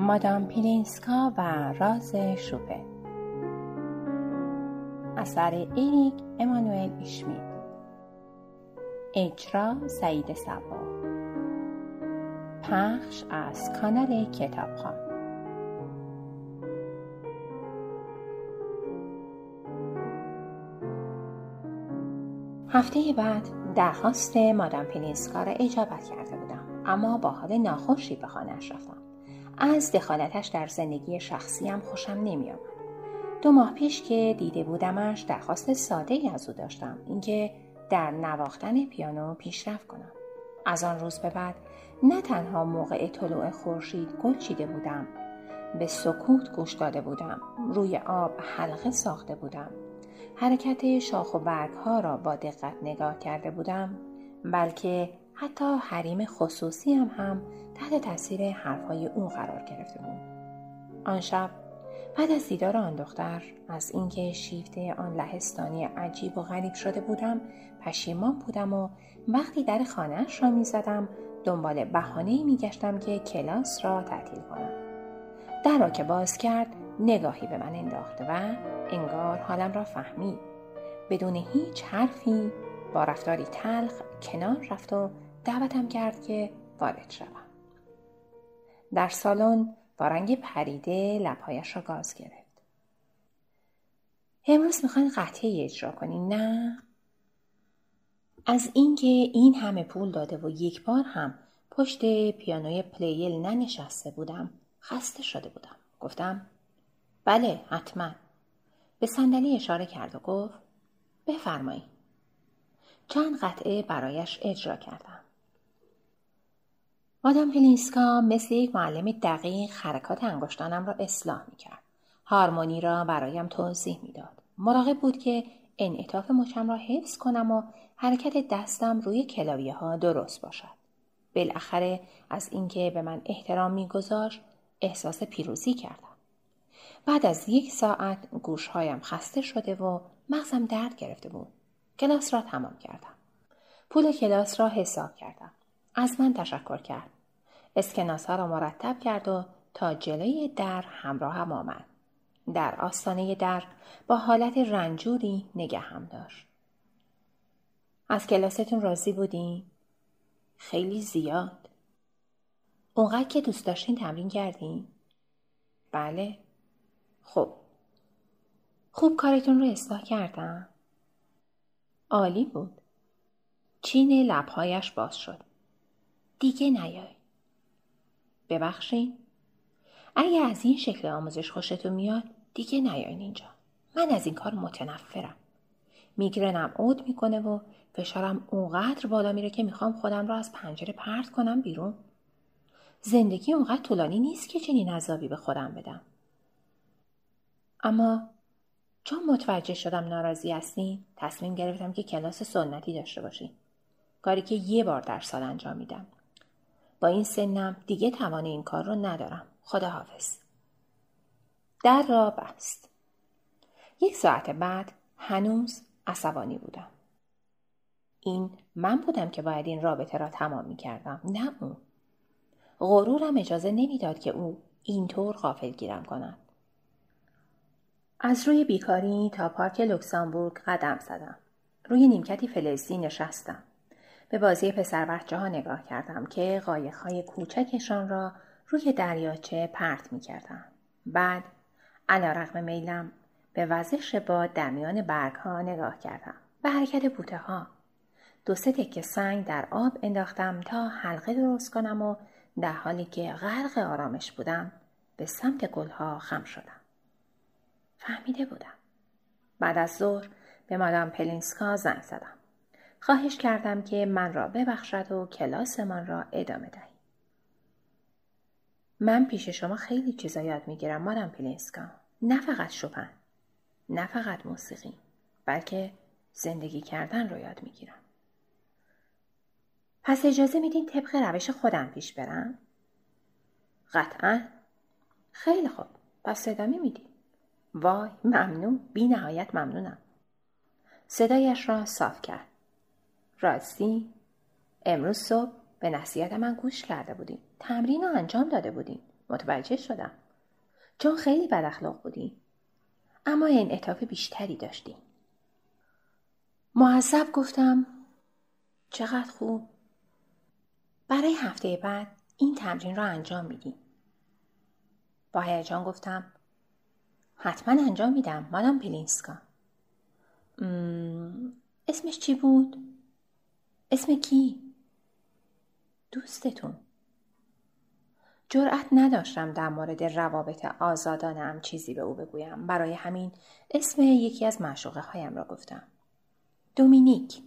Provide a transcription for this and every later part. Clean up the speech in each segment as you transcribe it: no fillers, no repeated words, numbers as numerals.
مادام پلینسکا و راز شوپن، اثر ایریک امانوئل شمیت، اجرا سعیده صباغ، پخش از کانال کتابخوان. هفته بعد درخواست مادام پلینسکا را اجابت کرده بودم، اما با حال ناخوشی به خانه‌اش رفتم. از دخالتش در زندگی شخصیم خوشم نمی آمد. 2 ماه پیش که دیده بودمش درخواست ساده‌ای از او داشتم، اینکه در نواختن پیانو پیشرفت کنم. از آن روز به بعد نه تنها موقع طلوع خورشید گل چیده بودم، به سکوت گوش داده بودم، روی آب حلقه ساخته بودم، حرکت شاخ و برگ‌ها را با دقت نگاه کرده بودم، بلکه حتی حریم خصوصیم هم تحت تاثیر حرف‌های او قرار گرفته بود. آن شب بعد از دیدار آن دختر، از اینکه شیفته آن لهستانی عجیب و غریب شده بودم پشیمان بودم و وقتی در خانه‌اش را می‌زدم دنبال بهانه‌ای می‌گشتم که کلاس را تعطیل کنم. در را که باز کرد نگاهی به من انداخت و انگار حالم را فهمید. بدون هیچ حرفی با رفتاری تلخ کنار رفت و دعوتم کرد که وارد شوم. در سالن با رنگ پریده لبهایش را گاز گرفت. امروز میخواین قطعه اجرا کنین نه؟ از اینکه این همه پول داده و یک بار هم پشت پیانوی پلیل ننشسته بودم خسته شده بودم. گفتم بله حتما. به صندلی اشاره کرد و گفت بفرمایید. چند قطعه برایش اجرا کردم. مادام پلینسکا مثل یک معلم دقیق حرکات انگشتانم را اصلاح می‌کرد. هارمونی را برایم توضیح می‌داد. مراقب بود که انعطاف مچم را حفظ کنم و حرکت دستم روی کلاویه‌ها درست باشد. بالاخره از اینکه به من احترام می‌گذاشت احساس پیروزی کردم. بعد از 1 ساعت گوشهایم خسته شده و مغزم درد گرفته بود. کلاس را تمام کردم. پول کلاس را حساب کردم. از من تشکر کرد. اسکناس ها را مرتب کرد و تا جلوی در همراهم آمد. در آستانه در با حالت رنجوری نگهم داشت. از کلاستون راضی بودین؟ خیلی زیاد. اونقدر که دوست داشتین تمرین کردین؟ بله. خوب کارتون رو اصلاح کردم؟ عالی بود. چین لبهایش باز شد. دیگه نیای. ببخشید. اگه از این شکل آموزش خوشتون میاد دیگه نیاین اینجا. من از این کار متنفرم. میگرنم عود میکنه و فشارم اونقدر بالا میره که میخوام خودم رو از پنجره پرت کنم بیرون. زندگی اونقدر طولانی نیست که چنین عذابی به خودم بدم. اما چون متوجه شدم ناراضی هستین تصمیم گرفتم که کلاس سنتی داشته باشین. کاری که 1 بار در سال انجام میدم. با این سنم دیگه توان این کار رو ندارم. خداحافظ. در را بست. 1 ساعت بعد هنوز عصبانی بودم. این من بودم که باید این رابطه را تمام میکردم، نه اون. غرورم اجازه نمیداد که او اینطور غافلگیرم کند. از روی بیکاری تا پارک لوکسامبورگ قدم زدم. روی نیمکتی فلزی نشستم. به بازی پسر بچه ها نگاه کردم که قایق‌های کوچکشان را روی دریاچه پرت می‌کردند. بعد علی‌رغم میلم به وزش باد در میان برگ‌ها نگاه کردم. به حرکت بوته‌ها 2-3 تکه سنگ در آب انداختم تا حلقه درست کنم و در حالی که غرق آرامش بودم به سمت گل‌ها خم شدم. فهمیده بودم. بعد از ظهر به مادام پلینسکا زنگ زدم. خواهش کردم که من را ببخشد و کلاس من را ادامه دهید. من پیش شما خیلی چیزا یاد میگیرم مادام پلینسکا. نه فقط شوپن، نه فقط موسیقی، بلکه زندگی کردن رو یاد میگیرم. پس اجازه میدین طبق روش خودم پیش برم؟ قطعا. خیلی خوب. پس ادامه میدین. وای ممنون، بی نهایت ممنونم. صدایش را صاف کرد. راستی امروز صبح به نصیحت من گوش کرده بودین. تمرین را انجام داده بودین. متوجه شدم. چون خیلی بد اخلاق بودی. اما این انعطاف بیشتری داشتی. معذب گفتم چقدر خوب. برای هفته بعد این تمرین را انجام میدی. با هیجان گفتم حتما انجام میدم مادام پلینسکا. اسمش چی بود؟ اسم کی؟ دوستتون. جرأت نداشتم در مورد روابط آزادانه‌ام چیزی به او بگویم. برای همین اسم یکی از معشوقه هایم را گفتم. دومینیک.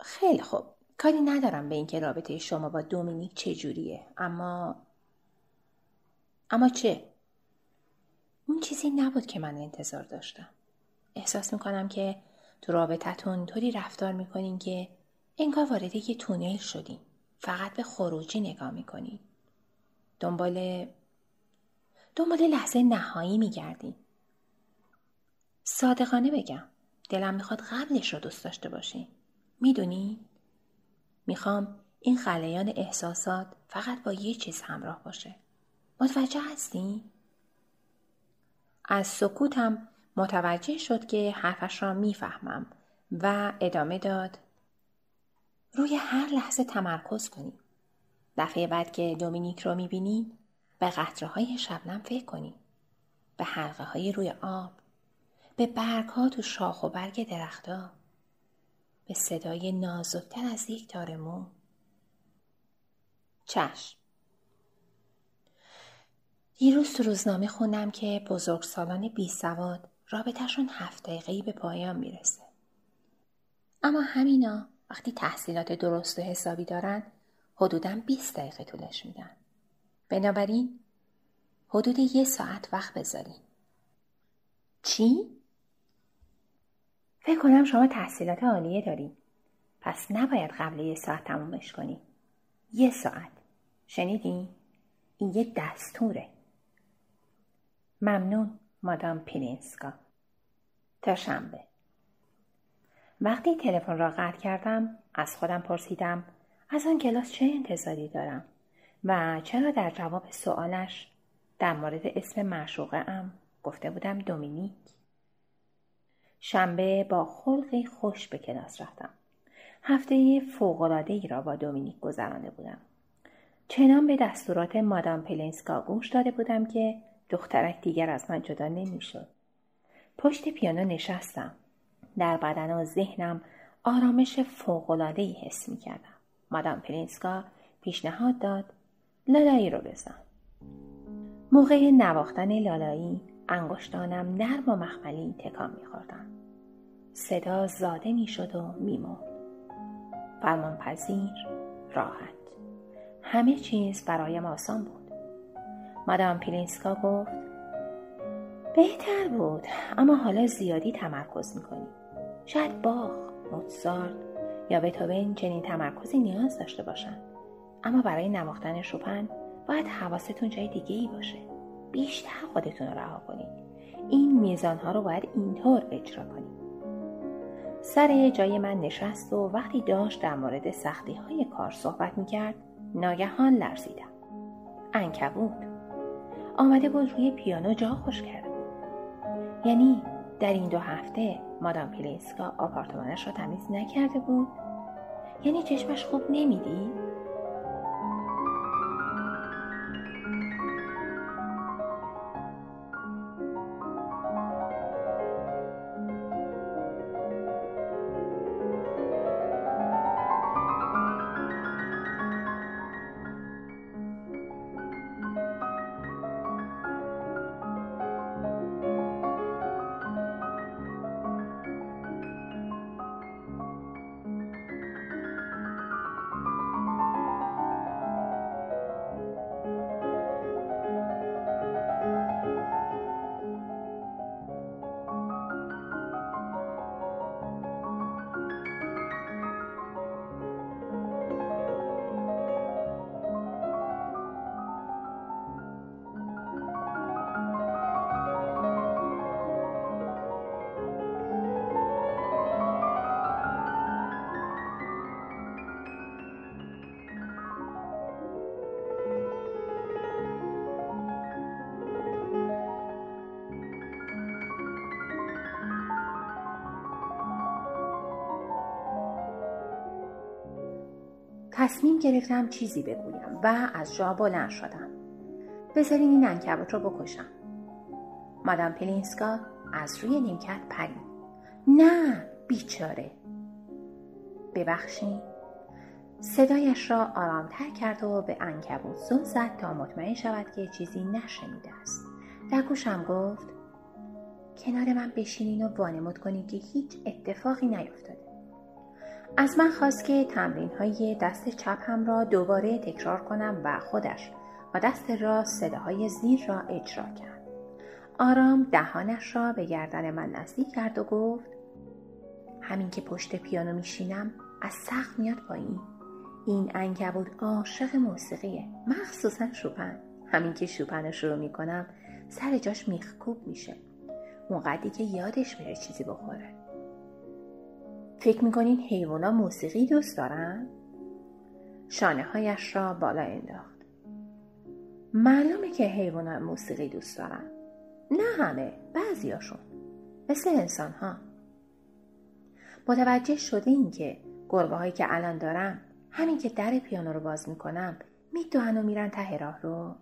خیلی خوب. کاری ندارم به اینکه رابطه شما با دومینیک چجوریه. اما چه؟ اون چیزی نبود که من انتظار داشتم. احساس میکنم که تو رابطتون طوری رفتار میکنین که انگار وارد یه تونل شدین. فقط به خروجی نگاه میکنین. دنبال لحظه نهایی میگردین. صادقانه بگم. دلم میخواد قبلش رو دوست داشته باشین. میدونی؟ میخوام این غلیان احساسات فقط با یه چیز همراه باشه. متوجه هستی؟ از سکوتم متوجه شد که حرفش را میفهمم و ادامه داد. روی هر لحظه تمرکز کنی. دفعه بعد که دومینیک رو میبینی به قطره‌های شبنم فکر کنی. به حلقه‌های روی آب. به برگ‌ها تو شاخ و برگ درخت‌ها. به صدای نازکتر از یک تار مو. چشم. دیروز تو روزنامه خوندم که بزرگسالان بیسواد رابطه‌شون 7 دقیقه‌ای به پایان میرسه. اما همینا وقتی تحصیلات درست و حسابی دارن حدوداً 20 دقیقه طولش میدن. بنابراین حدود 1 ساعت وقت بذارین. چی؟ فکر کنم شما تحصیلات عالیه دارین. پس نباید قبل 1 ساعت تمومش کنی. 1 ساعت. شنیدین؟ این یه دستوره. ممنون مادام پیلینسکا. تا شنبه. وقتی تلفن را قطع کردم از خودم پرسیدم از آن کلاس چه انتظاری دارم و چرا در جواب سوالش در مورد اسم معشوقه‌ام گفته بودم دومینیک. شنبه با خلقی خوش به کلاس رفتم. هفته فوق‌العاده‌ای را با دومینیک گذرانده بودم. چنان به دستورات مادام پلینسکا گوش داده بودم که دخترک دیگر از من جدا نمی‌شد. پشت پیانو نشستم. در بدن و ذهنم آرامش فوق‌العاده‌ای حس می‌کردم. مادام پلینسکا پیشنهاد داد لالایی رو بزن. موقع نواختن لالایی انگشتانم نرم و مخملی تکان می‌خوردن. صدا زاده می‌شد و می‌مرد. فرمانپذیر، راحت. همه چیز برایم آسان بود. مادام پلینسکا گفت بهتر بود اما حالا زیادی تمرکز میکنی. شاید باخ، موزارت یا بیتهوون چنین تمرکزی نیاز داشته باشند. اما برای نواختن شوپن باید حواستون جای دیگه ای باشه. بیشتر خودتون رو رها کنید. این میزانها رو باید اینطور اجرا کنید. سر جای من نشست و وقتی داشت در مورد سختی های کار صحبت میکرد ناگهان لرزیدم. عنکبوت آمده بود روی پیانو جا خوش کرد. یعنی در این 2 هفته مادام پلینسکا آپارتمانش را تمیز نکرده بود؟ یعنی چشمش خوب نمیدید؟ تصمیم گرفتم چیزی بگویم و از جا بلند شدم. بذارین این عنکبوت رو بکشم. مادام پلینسکا از روی نیمکت پرید. نه بیچاره. ببخشید. صدایش را آرامتر کرد و به عنکبوت زل زد تا مطمئن شود که چیزی نشنیده است. در گوشم گفت کنار من بشینین و وانمود کنین که هیچ اتفاقی نیفتاده. از من خواست که تمرین‌های دست چپم را دوباره تکرار کنم و خودش با دست راست صداهای زیر را اجرا کرد. آرام دهانش را به گردن من نزدیک کرد و گفت همین که پشت پیانو میشینم از سقف میاد پایین. این عنکبوت عاشق موسیقیه، مخصوصا شوپن. همین که شوپن رو شروع میکنم سر جاش میخکوب میشه، موقعی که یادش میره چیزی بخوره. فکر میکنین حیوانا موسیقی دوست دارن؟ شانه هایش را بالا انداخت. معلومه که حیوانا موسیقی دوست دارن. نه همه، بعضیاشون. مثل انسان ها. متوجه شده این که گربه هایی که الان دارم همین که در پیانو رو باز میکنم میدوهن و میرن ته راه رو.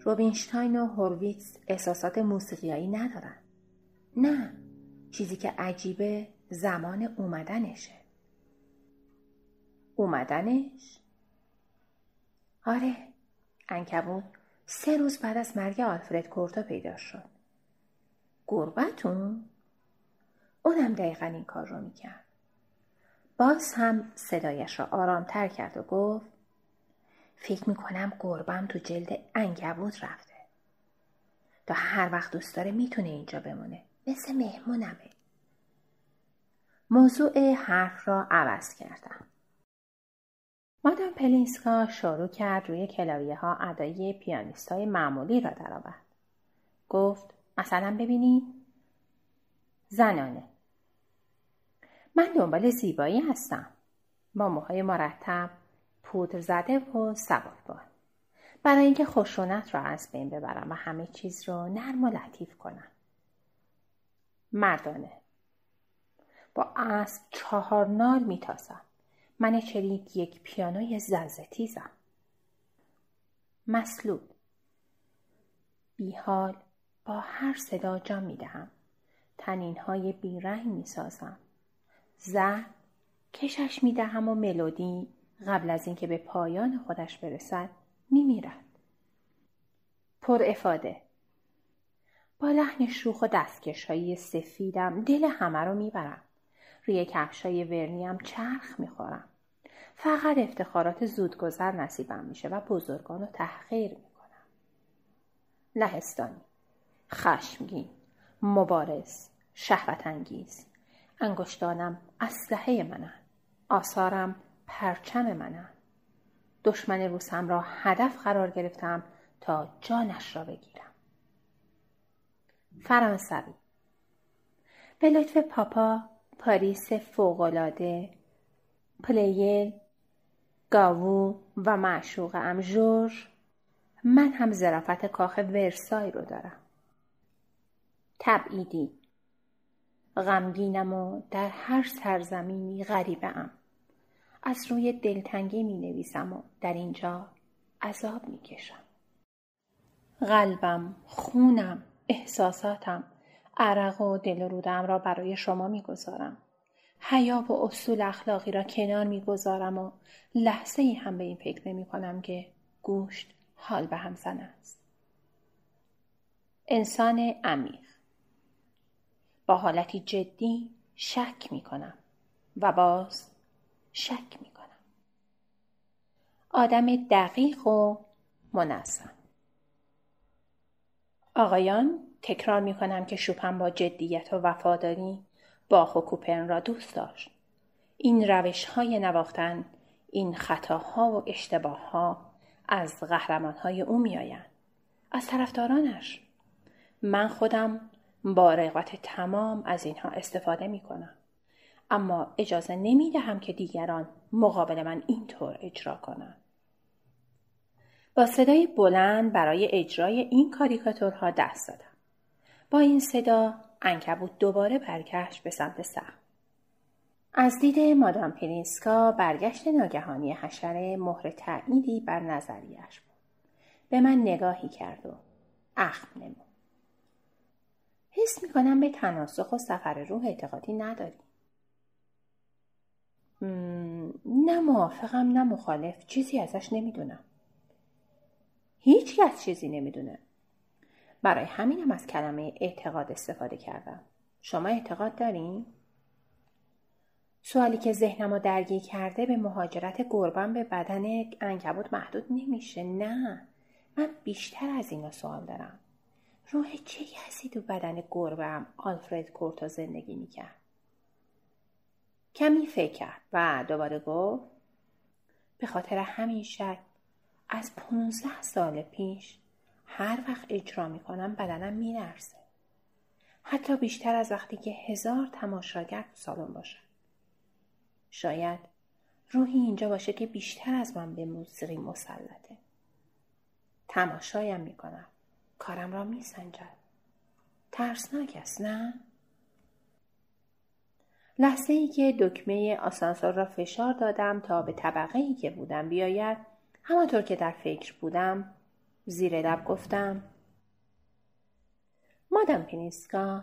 روبینشتاین و هورویتز احساسات موسیقیایی ندارن. نه، چیزی که عجیبه زمان اومدنشه. اومدنش؟ آره، عنکبوت 3 روز بعد از مرگ آلفرد کورتو پیدا شد. گربتون؟ اونم دقیقا این کار رو میکرد. باز هم صدایش را آرامتر کرد و گفت فکر میکنم گربم تو جلد عنکبوت رفته. تا هر وقت دوست داره میتونه اینجا بمونه. مثل مهمونمه. موضوع حرف را عوض کردم. مادام پلینسکا شروع کرد روی کلاویه ها ادای پیانیست های معمولی را درآورد. گفت مثلا ببینید زنانه. من دنبال زیبایی هستم. با موهای مرتب، پودر زده و سبکبال. برای اینکه خشونت را از بین ببرم و همه چیز را نرم و لطیف کنم. مردانه. با اسب 4 نال میتازم. من چریک 1 پیانوی زنزتیزم. مسلوب. بیحال با هر صدا جا میدهم. تنینهای بیرنگ میسازم. زن کشش میدهم و ملودی قبل از اینکه به پایان خودش برسد میمیرد. پر افاده. با لحن شوخ و دستکش‌های سفیدم دل همه رو میبرم. روی کفشای ورنیم چرخ میخورم. فقط افتخارات زودگذر نصیبم میشه و بزرگانو تحقیر میکنم. لهستانی، خشمگین، مبارز، شهوت انگیز. انگشتانم اسلحه منن. آثارم پرچم منن. دشمن روسم را هدف قرار گرفتم تا جانش را بگیرم. فرانسوی. به لطف پاپا، پاریس فوق‌العاده، پلیل، گاوو و معشوقم ژورژ، من هم ظرافت کاخ ورسای رو دارم. تبعیدی. غمگینم و در هر سرزمینی غریبه‌ام. از روی دلتنگی می نویسم و در اینجا عذاب می کشم. قلبم، خونم، احساساتم، عرق و دل و رودم را برای شما میگذارم. حیا و اصول اخلاقی را کنار میگذارم و لحظه‌ای هم به این فکر نمی‌کنم که گوشت حال به هم زن است. انسان عمیق. با حالتی جدی شک می‌کنم و باز شک می‌کنم. آدم دقیق و منظم. آقایان، تکرار می کنم که شوپن با جدیت و وفاداری باخ و کوپن را دوست داشت. این روش های نواختن، این خطاها و اشتباه ها از قهرمان های او می آیند. از طرفدارانش. من خودم با رغبت تمام از اینها استفاده می کنم. اما اجازه نمی دهم که دیگران مقابل من اینطور اجرا کنند. با صدای بلند برای اجرای این کاریکاتورها دست دادم. با این صدا عنکبوت دوباره برگشت به سمت سقف. از دید مادام پلینسکا برگشت ناگهانی حشره مهر تأییدی بر نظریه‌اش بود. به من نگاهی کرد و اخم نمود. حس می‌کنم به تناسخ و سفر روح اعتقادی نداری. نه موافقم نه مخالف، چیزی ازش نمیدونم. هیچ کس چیزی نمیدونه. برای همینم از کلمه اعتقاد استفاده کردم. شما اعتقاد دارین؟ سوالی که ذهنم رو درگیر کرده به مهاجرت گربم به بدن عنکبوت محدود نمیشه. نه، من بیشتر از اینا سوال دارم. روح چه کسی تو بدن گربم آلفرد کورتو زندگی میکرد؟ کمی فکر کرد و دوباره گفت به خاطر همین شک از 15 سال پیش هر وقت اجرا میکنم بدنم میلرزه. حتی بیشتر از وقتی که 1000 تماشاگر تو سالن باشه. شاید روحی اینجا باشه که بیشتر از من به موسیقی مسلطه. تماشایم میکنم. کارم را میسنجد. ترسناک است نه؟ لحظه ای که دکمه آسانسور را فشار دادم تا به طبقه ای که بودم بیاید، همانطور که در فکر بودم زیر لب گفتم مادام پلینسکا،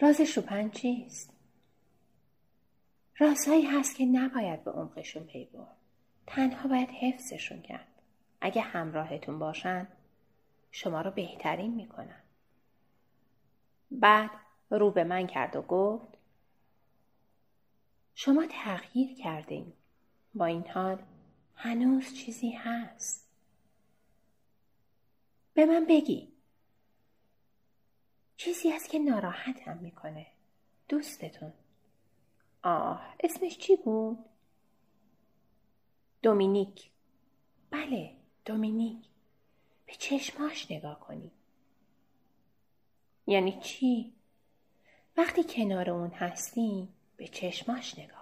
راز شوپن چیست؟ رازهایی هست که نباید به عمقشون پی برد. تنها باید حفظشون کرد. اگه همراهتون باشن شما رو بهترین میکنن. بعد رو به من کرد و گفت شما تغییر کردین. با این حال هنوز چیزی هست. به من بگی. چیزی هست که ناراحتم میکنه. دوستتون. اسمش چی بود؟ دومینیک. بله، دومینیک. به چشماش نگاه کنی. یعنی چی؟ وقتی کنار اون هستی به چشماش نگاه.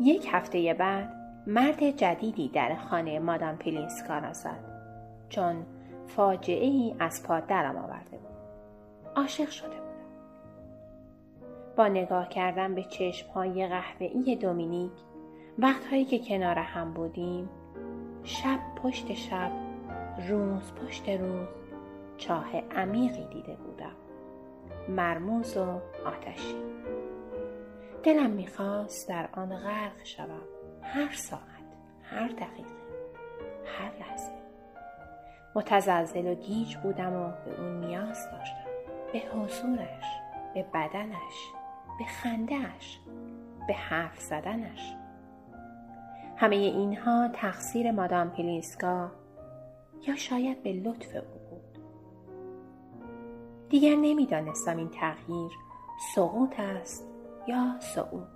یک هفته بعد مرد جدیدی در خانه مادام پلینسکا را زد، چون فاجعه ای از پا درم آورده بود. عاشق شده بودم. با نگاه کردن به چشم‌های قهوه‌ای دومینیک وقت‌هایی که کنار هم بودیم، شب پشت شب، روز پشت روز، چاه عمیقی دیده بودم، مرموز و آتشی. دلم میخواست در آن غرق شوم. هر ساعت، هر دقیقه، هر لحظه متزلزل و گیج بودم و به اون نیاز داشتم. به حضورش، به بدنش، به خنده‌اش، به حرف زدنش. همه اینها تقصیر مادام پلینسکا یا شاید به لطف او بود. دیگر نمیدانستم این تغییر سقوط است یا سعود.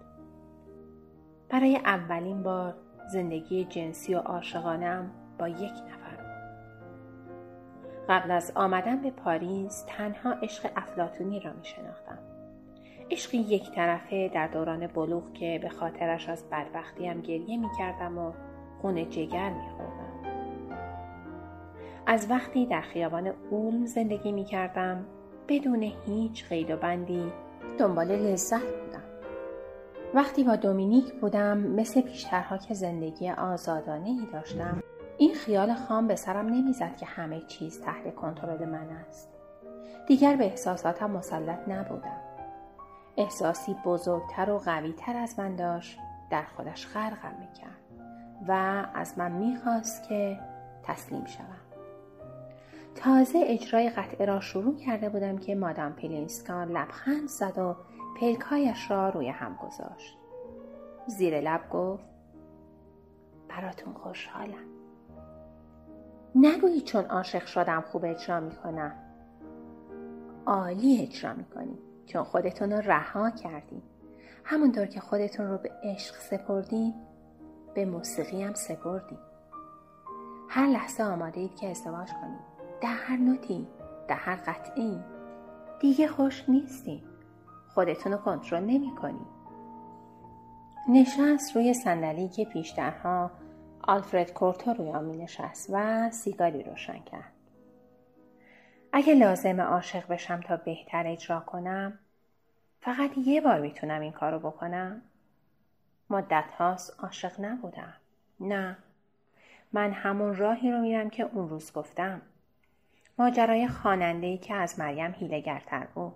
برای اولین بار زندگی جنسی و عاشقانه‌ام با یک نفر. قبل از آمدن به پاریس تنها عشق افلاطونی را می شناختم. عشقی یک طرفه در دوران بلوغ که به خاطرش از بدبختیم گریه می کردم و خون جگر می خوردم. از وقتی در خیابان اولم زندگی می کردم بدون هیچ قید و بندی دنبال لذت بودم. وقتی با دومینیک بودم مثل پیشترها که زندگی آزادانه‌ای داشتم، این خیال خام به سرم نمیزد که همه چیز تحت کنترل من است. دیگر به احساساتم مسلط نبودم. احساسی بزرگتر و قویتر از من داشت در خودش غرقم میکرد و از من میخواست که تسلیم شوم. تازه اجرای قطعه را شروع کرده بودم که مادام پلینسکا لبخند زد و پلکایش را روی هم گذاشت. زیر لب گفت براتون خوشحالم. نگویی چون عاشق شدم خوب اجرا میکنم. عالی اجرا میکنی چون خودتون رو رها کردی. همونطور که خودتون رو به عشق سپردی به موسیقی هم سپردی. هر لحظه آماده اید که ازدواج کنید. در هر نوتی، در هر قطعی. دیگه خوش نیستی. خودتون رو کنترل نمی کنی. نشست روی صندلی که پیشترها آلفرد کورتو روی آن می نشست و سیگاری روشن کرد. اگه لازم عاشق بشم تا بهتر اجرا کنم، فقط یه بار میتونم این کارو بکنم. مدت هاست عاشق نبودم. نه، من همون راهی رو میرم که اون روز گفتم. ماجرای خواننده‌ای که از مریم حیله‌گرتر بود،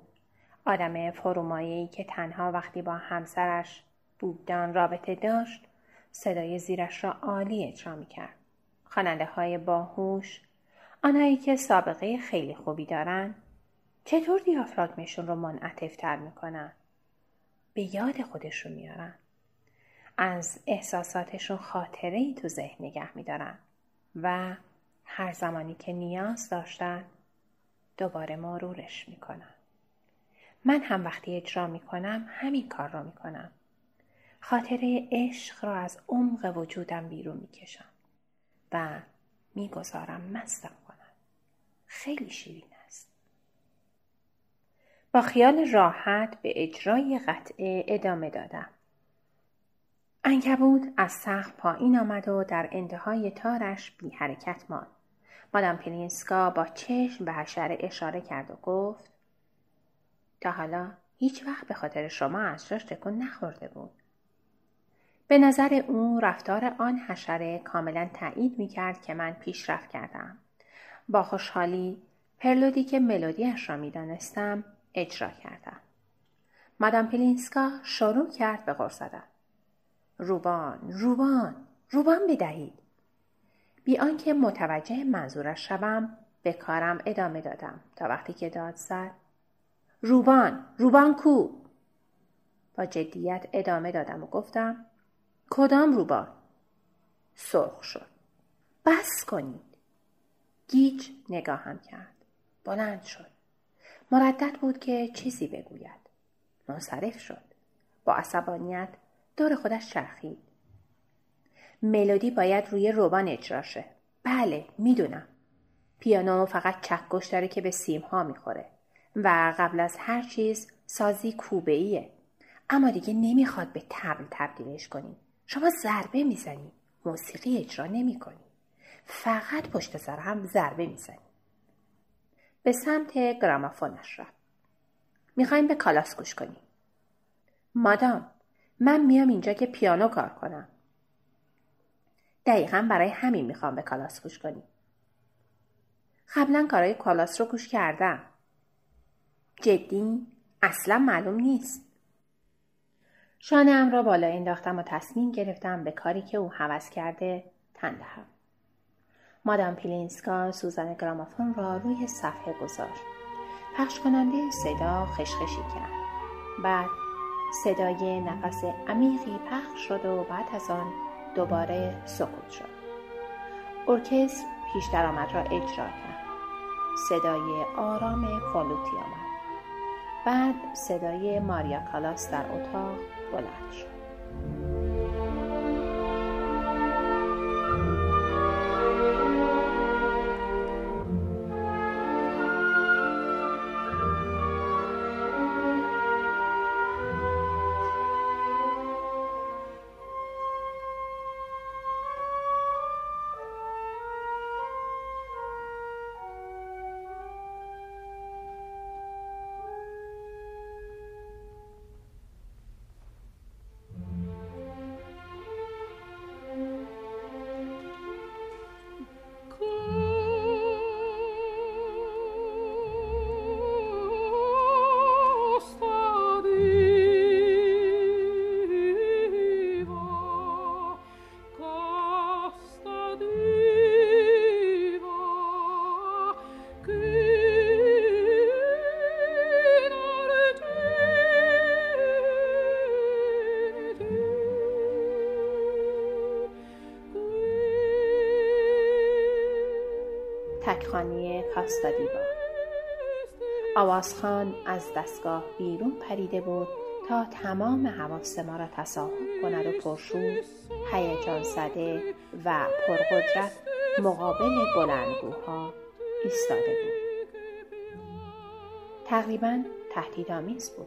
آدم فرومایه‌ای که تنها وقتی با همسرش بودن رابطه داشت، صدای زیرش را عالی اجرا می‌کرد. خواننده‌های باهوش، آنهایی که سابقه خیلی خوبی دارن، چطور دیافراگمشون رو منعطف‌تر می‌کنن؟ به یاد خودشون میارن. از احساساتشون خاطره‌ای تو ذهن نگه می‌دارن و هر زمانی که نیاز داشتن دوباره مرورش می‌کنن. من هم وقتی اجرا می‌کنم همین کار رو می‌کنم. خاطره عشق را از عمق وجودم بیرون می‌کشم و می‌گذارم مستم کنم. خیلی شیرین است. با خیال راحت به اجرای قطعه ادامه دادم. عنکبوت از سقف پایین آمد و در انتهای تارش بی حرکت ماند. مادام پلینسکا با چشم به حشره اشاره کرد و گفت تا حالا هیچ وقت به خاطر شما از جاش تکون نخورده بود. به نظر او رفتار آن حشره کاملا تایید می‌کرد که من پیشرفت کردم. با خوشحالی پرلودی که ملودیش را می‌دانستم اجرا کردم. مادام پلینسکا شروع کرد به غر زدن. روبان، روبان، روبان بدهید. بی آنکه متوجه منظورش شوم به کارم ادامه دادم تا وقتی که داد زد روبان، روبان کو؟ با جدیت ادامه دادم و گفتم کدام روبان؟ سرخ شد. بس کنید. گیج نگاهم کرد. بلند شد. مردد بود که چیزی بگوید. منصرف شد. با عصبانیت دور خودش چرخید. ملودی باید روی روبان اجرا شه. بله، میدونم. پیانو فقط چکش داره که به سیم‌ها میخوره و قبل از هر چیز سازی کوبه‌ایه. اما دیگه نمیخواد به طبل تبدیلش کنی. شما ضربه میزنی، موسیقی اجرا نمی‌کنی. فقط پشت سر هم ضربه میزنی. به سمت گرامافونش رفت. میخوایم به کالاس گوش کنیم. مادام، من میام اینجا که پیانو کار کنم. دقیقاً برای همین میخوام به کالاس گوش کنی. قبلا کارهای کالاس رو گوش کردم. جدی؟ اصلا معلوم نیست. شانه‌ام را بالا انداختم و تصمیم گرفتم به کاری که او هوس کرده تن دهم. مادام پلینسکا سوزن گرامافون را روی صفحه گذاشت. پخش کننده صدا خشخشی کرد. بعد صدای نفس عمیقی پخش شد و بعد از آن دوباره سکوت شد. ارکستر پیش درآمد را اجرا کرد. صدای آرام فلوتی آمد. بعد صدای ماریا کالاس در اتاق بلند شد. تکخانی پاستا دیوا. آوازخوان از دستگاه بیرون پریده بود تا تمام حواس ما را تصاحب کند و پرشور، هیجان زده و پرقدرت مقابل بلندگوها ایستاده بود. تقریباً تهدیدآمیز بود.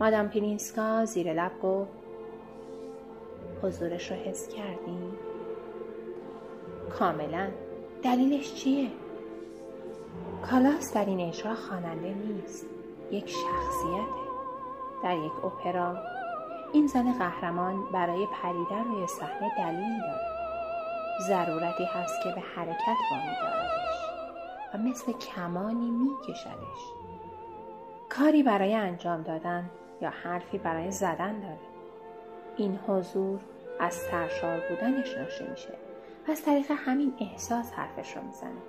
مادام پلینسکا زیر لب گفت: حضورش رو حس کردی؟ کاملا. دلیلش چیه؟ کالاس در این اجرا خواننده نیست، یک شخصیته. در یک اپرا این زن قهرمان برای پریدن روی صحنه دلیل داره. ضرورتی هست که به حرکت وامی داردش و مثل کمانی میکشدش. کاری برای انجام دادن یا حرفی برای زدن داره. این حضور از سرشار بودنش ناشی میشه و از طریق همین احساس حرفش رو میزنه.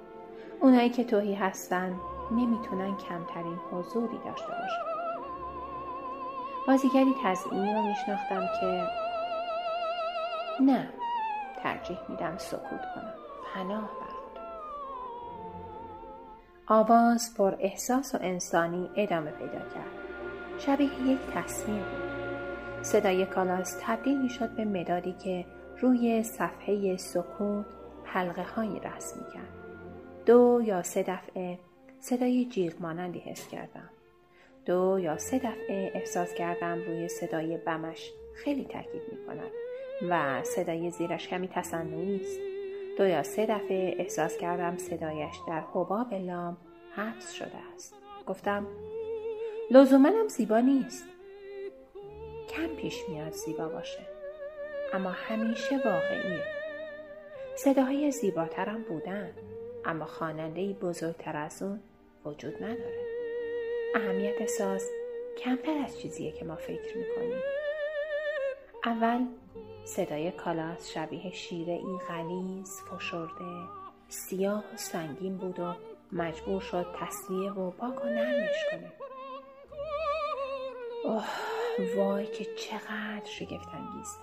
اونایی که تهی هستن نمیتونن کمترین حضوری داشته باشن. بازیگری تزئینی رو میشناختم که نه، ترجیح میدم سکوت کنم، پناه برم. آواز پر احساس و انسانی ادامه پیدا کرد. شبیه یک تصویر بود. صدای کالاس تبدیل می‌شد به مدادی که روی صفحه سکوت حلقه‌هایی رسم می‌کرد. 2 یا 3 دفعه صدای جیغ مانندی حس کردم. 2 یا 3 دفعه احساس کردم روی صدای بمش خیلی تاکید می‌کند و صدای زیرش کمی تصنعی است. 2 یا 3 دفعه احساس کردم صدایش در حباب لام حبس شده است. گفتم لزوماً هم زیبا نیست. کم پیش میاد زیبا باشه، اما همیشه واقعیه. صداهای زیباتر هم بودن، اما خواننده‌ای بزرگتر از اون وجود نداره. اهمیت ساز کمتر از چیزیه که ما فکر میکنیم. اول صدای کالاس شبیه شیره‌ای غلیظ، فشرده، سیاه و سنگین بود و مجبور شد تصفیه و پاک و نرمش کنه. اوه وای که چقدر شگفت‌انگیز!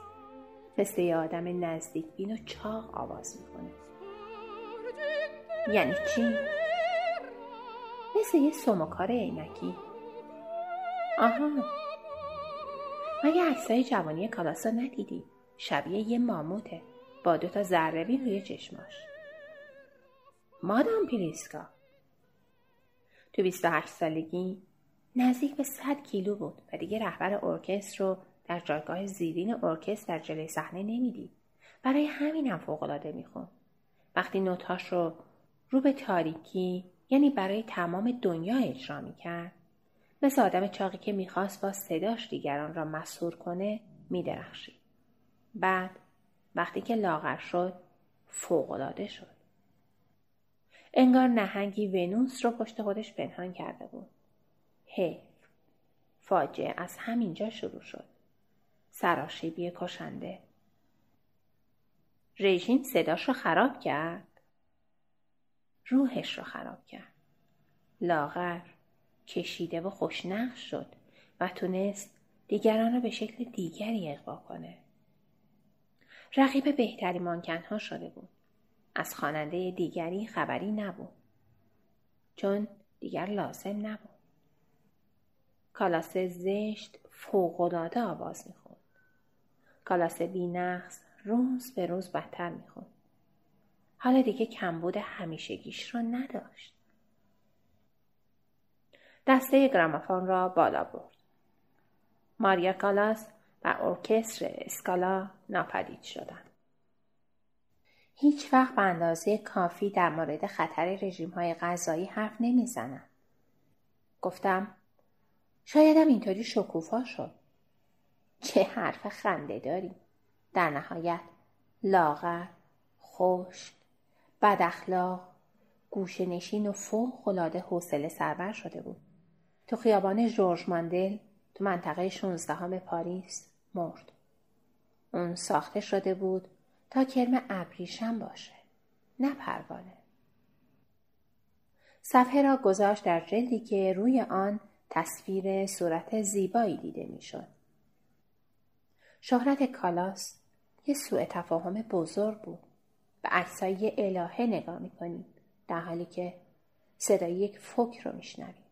مثل یه آدم نزدیک بین و چاق آواز میکنه. یعنی چی؟ مثل یه سموکار عینکی. آها، مگه عکسای جوانی کالاسا ندیدی؟ شبیه یه ماموته با 2 تا ذره‌بین روی چشماش. مادام پلینسکا تو 28 سالگی نزدیک به 100 کیلو بود و دیگه رهبر ارکستر رو در جایگاه زیرین ارکستر در جلوی صحنه نمیدید. برای همین هم فوق‌العاده میخوند. وقتی نوتاش رو به تاریکی، یعنی برای تمام دنیا اجرا میکرد، مثل آدم چاقی که میخواست با صداش دیگران را مسحور کنه میدرخشید. بعد وقتی که لاغر شد فوق‌العاده شد. انگار نهنگی ونوس رو پشت خودش پنهان کرده بود. حیف، فاجعه از همینجا شروع شد. سراشیبی کشنده. رژیم صداش رو خراب کرد، روحش رو خراب کرد. لاغر، کشیده و خوشنقش شد و تونست دیگران را به شکل دیگری اغوا کنه. رقیب بهتری مانکن‌ها شده بود. از خواننده دیگری خبری نبود، چون دیگر لازم نبود. کالاس زشت فوق‌العاده آواز می‌خوند. کالاس بی‌نقص روز به روز بدتر می‌خوند. حالا دیگه کمبود همیشگیش را نداشت. دسته گرامافون را بالا برد. ماریا کالاس و ارکستر اسکالا ناپدید شدند. هیچ وقت به اندازه کافی در مورد خطر رژیم‌های غذایی حرف نمی‌زنند. گفتم شایدم اینطوری شکوفا شد. چه حرف خنده داری؟ در نهایت لاغر، خشک، بد اخلاق، گوشه نشین و فوق‌العاده حوصله سربر شده بود. تو خیابان ژورژ ماندل تو منطقه 16 پاریس مرد. اون ساخته شده بود تا کرم ابریشم باشه، نه پروانه. صفحه را گذاشت در جلدی که روی آن تصویر صورت زیبایی دیده میشد. شهرت کالاس یه سوء تفاهم بزرگ بود. به عکسای الهه نگاه میکنیم در حالی که صدای یک فوک رو میشنویم.